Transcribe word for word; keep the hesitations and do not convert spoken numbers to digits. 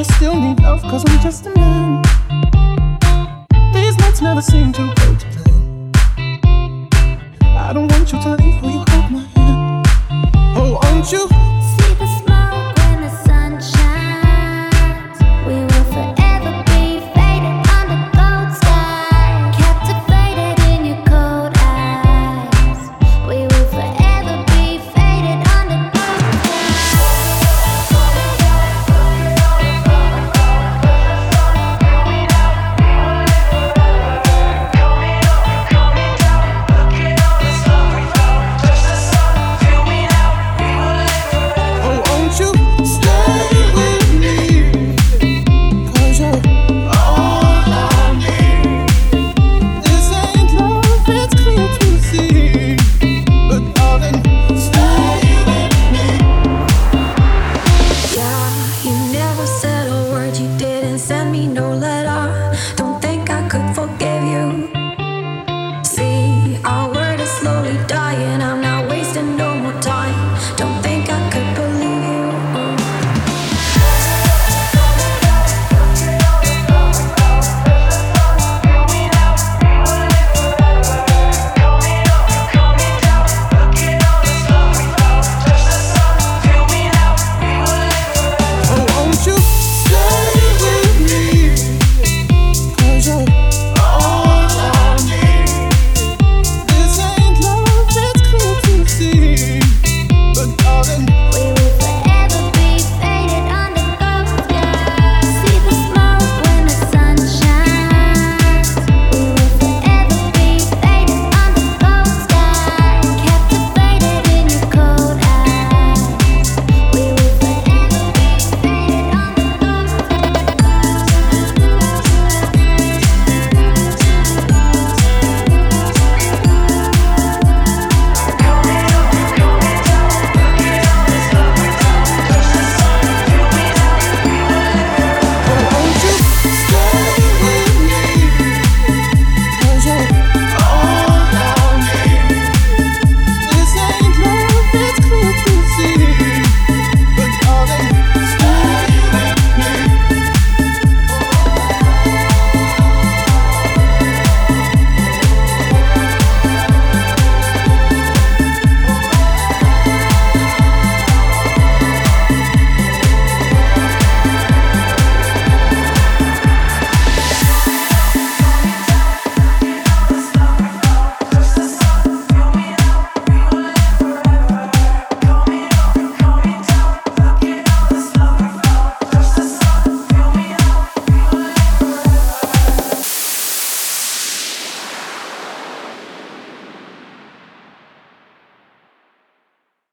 I still need love, cause I'm just a man. These nights never seem to go to plan. I don't want you to leave, will you hold my hand? Oh, aren't you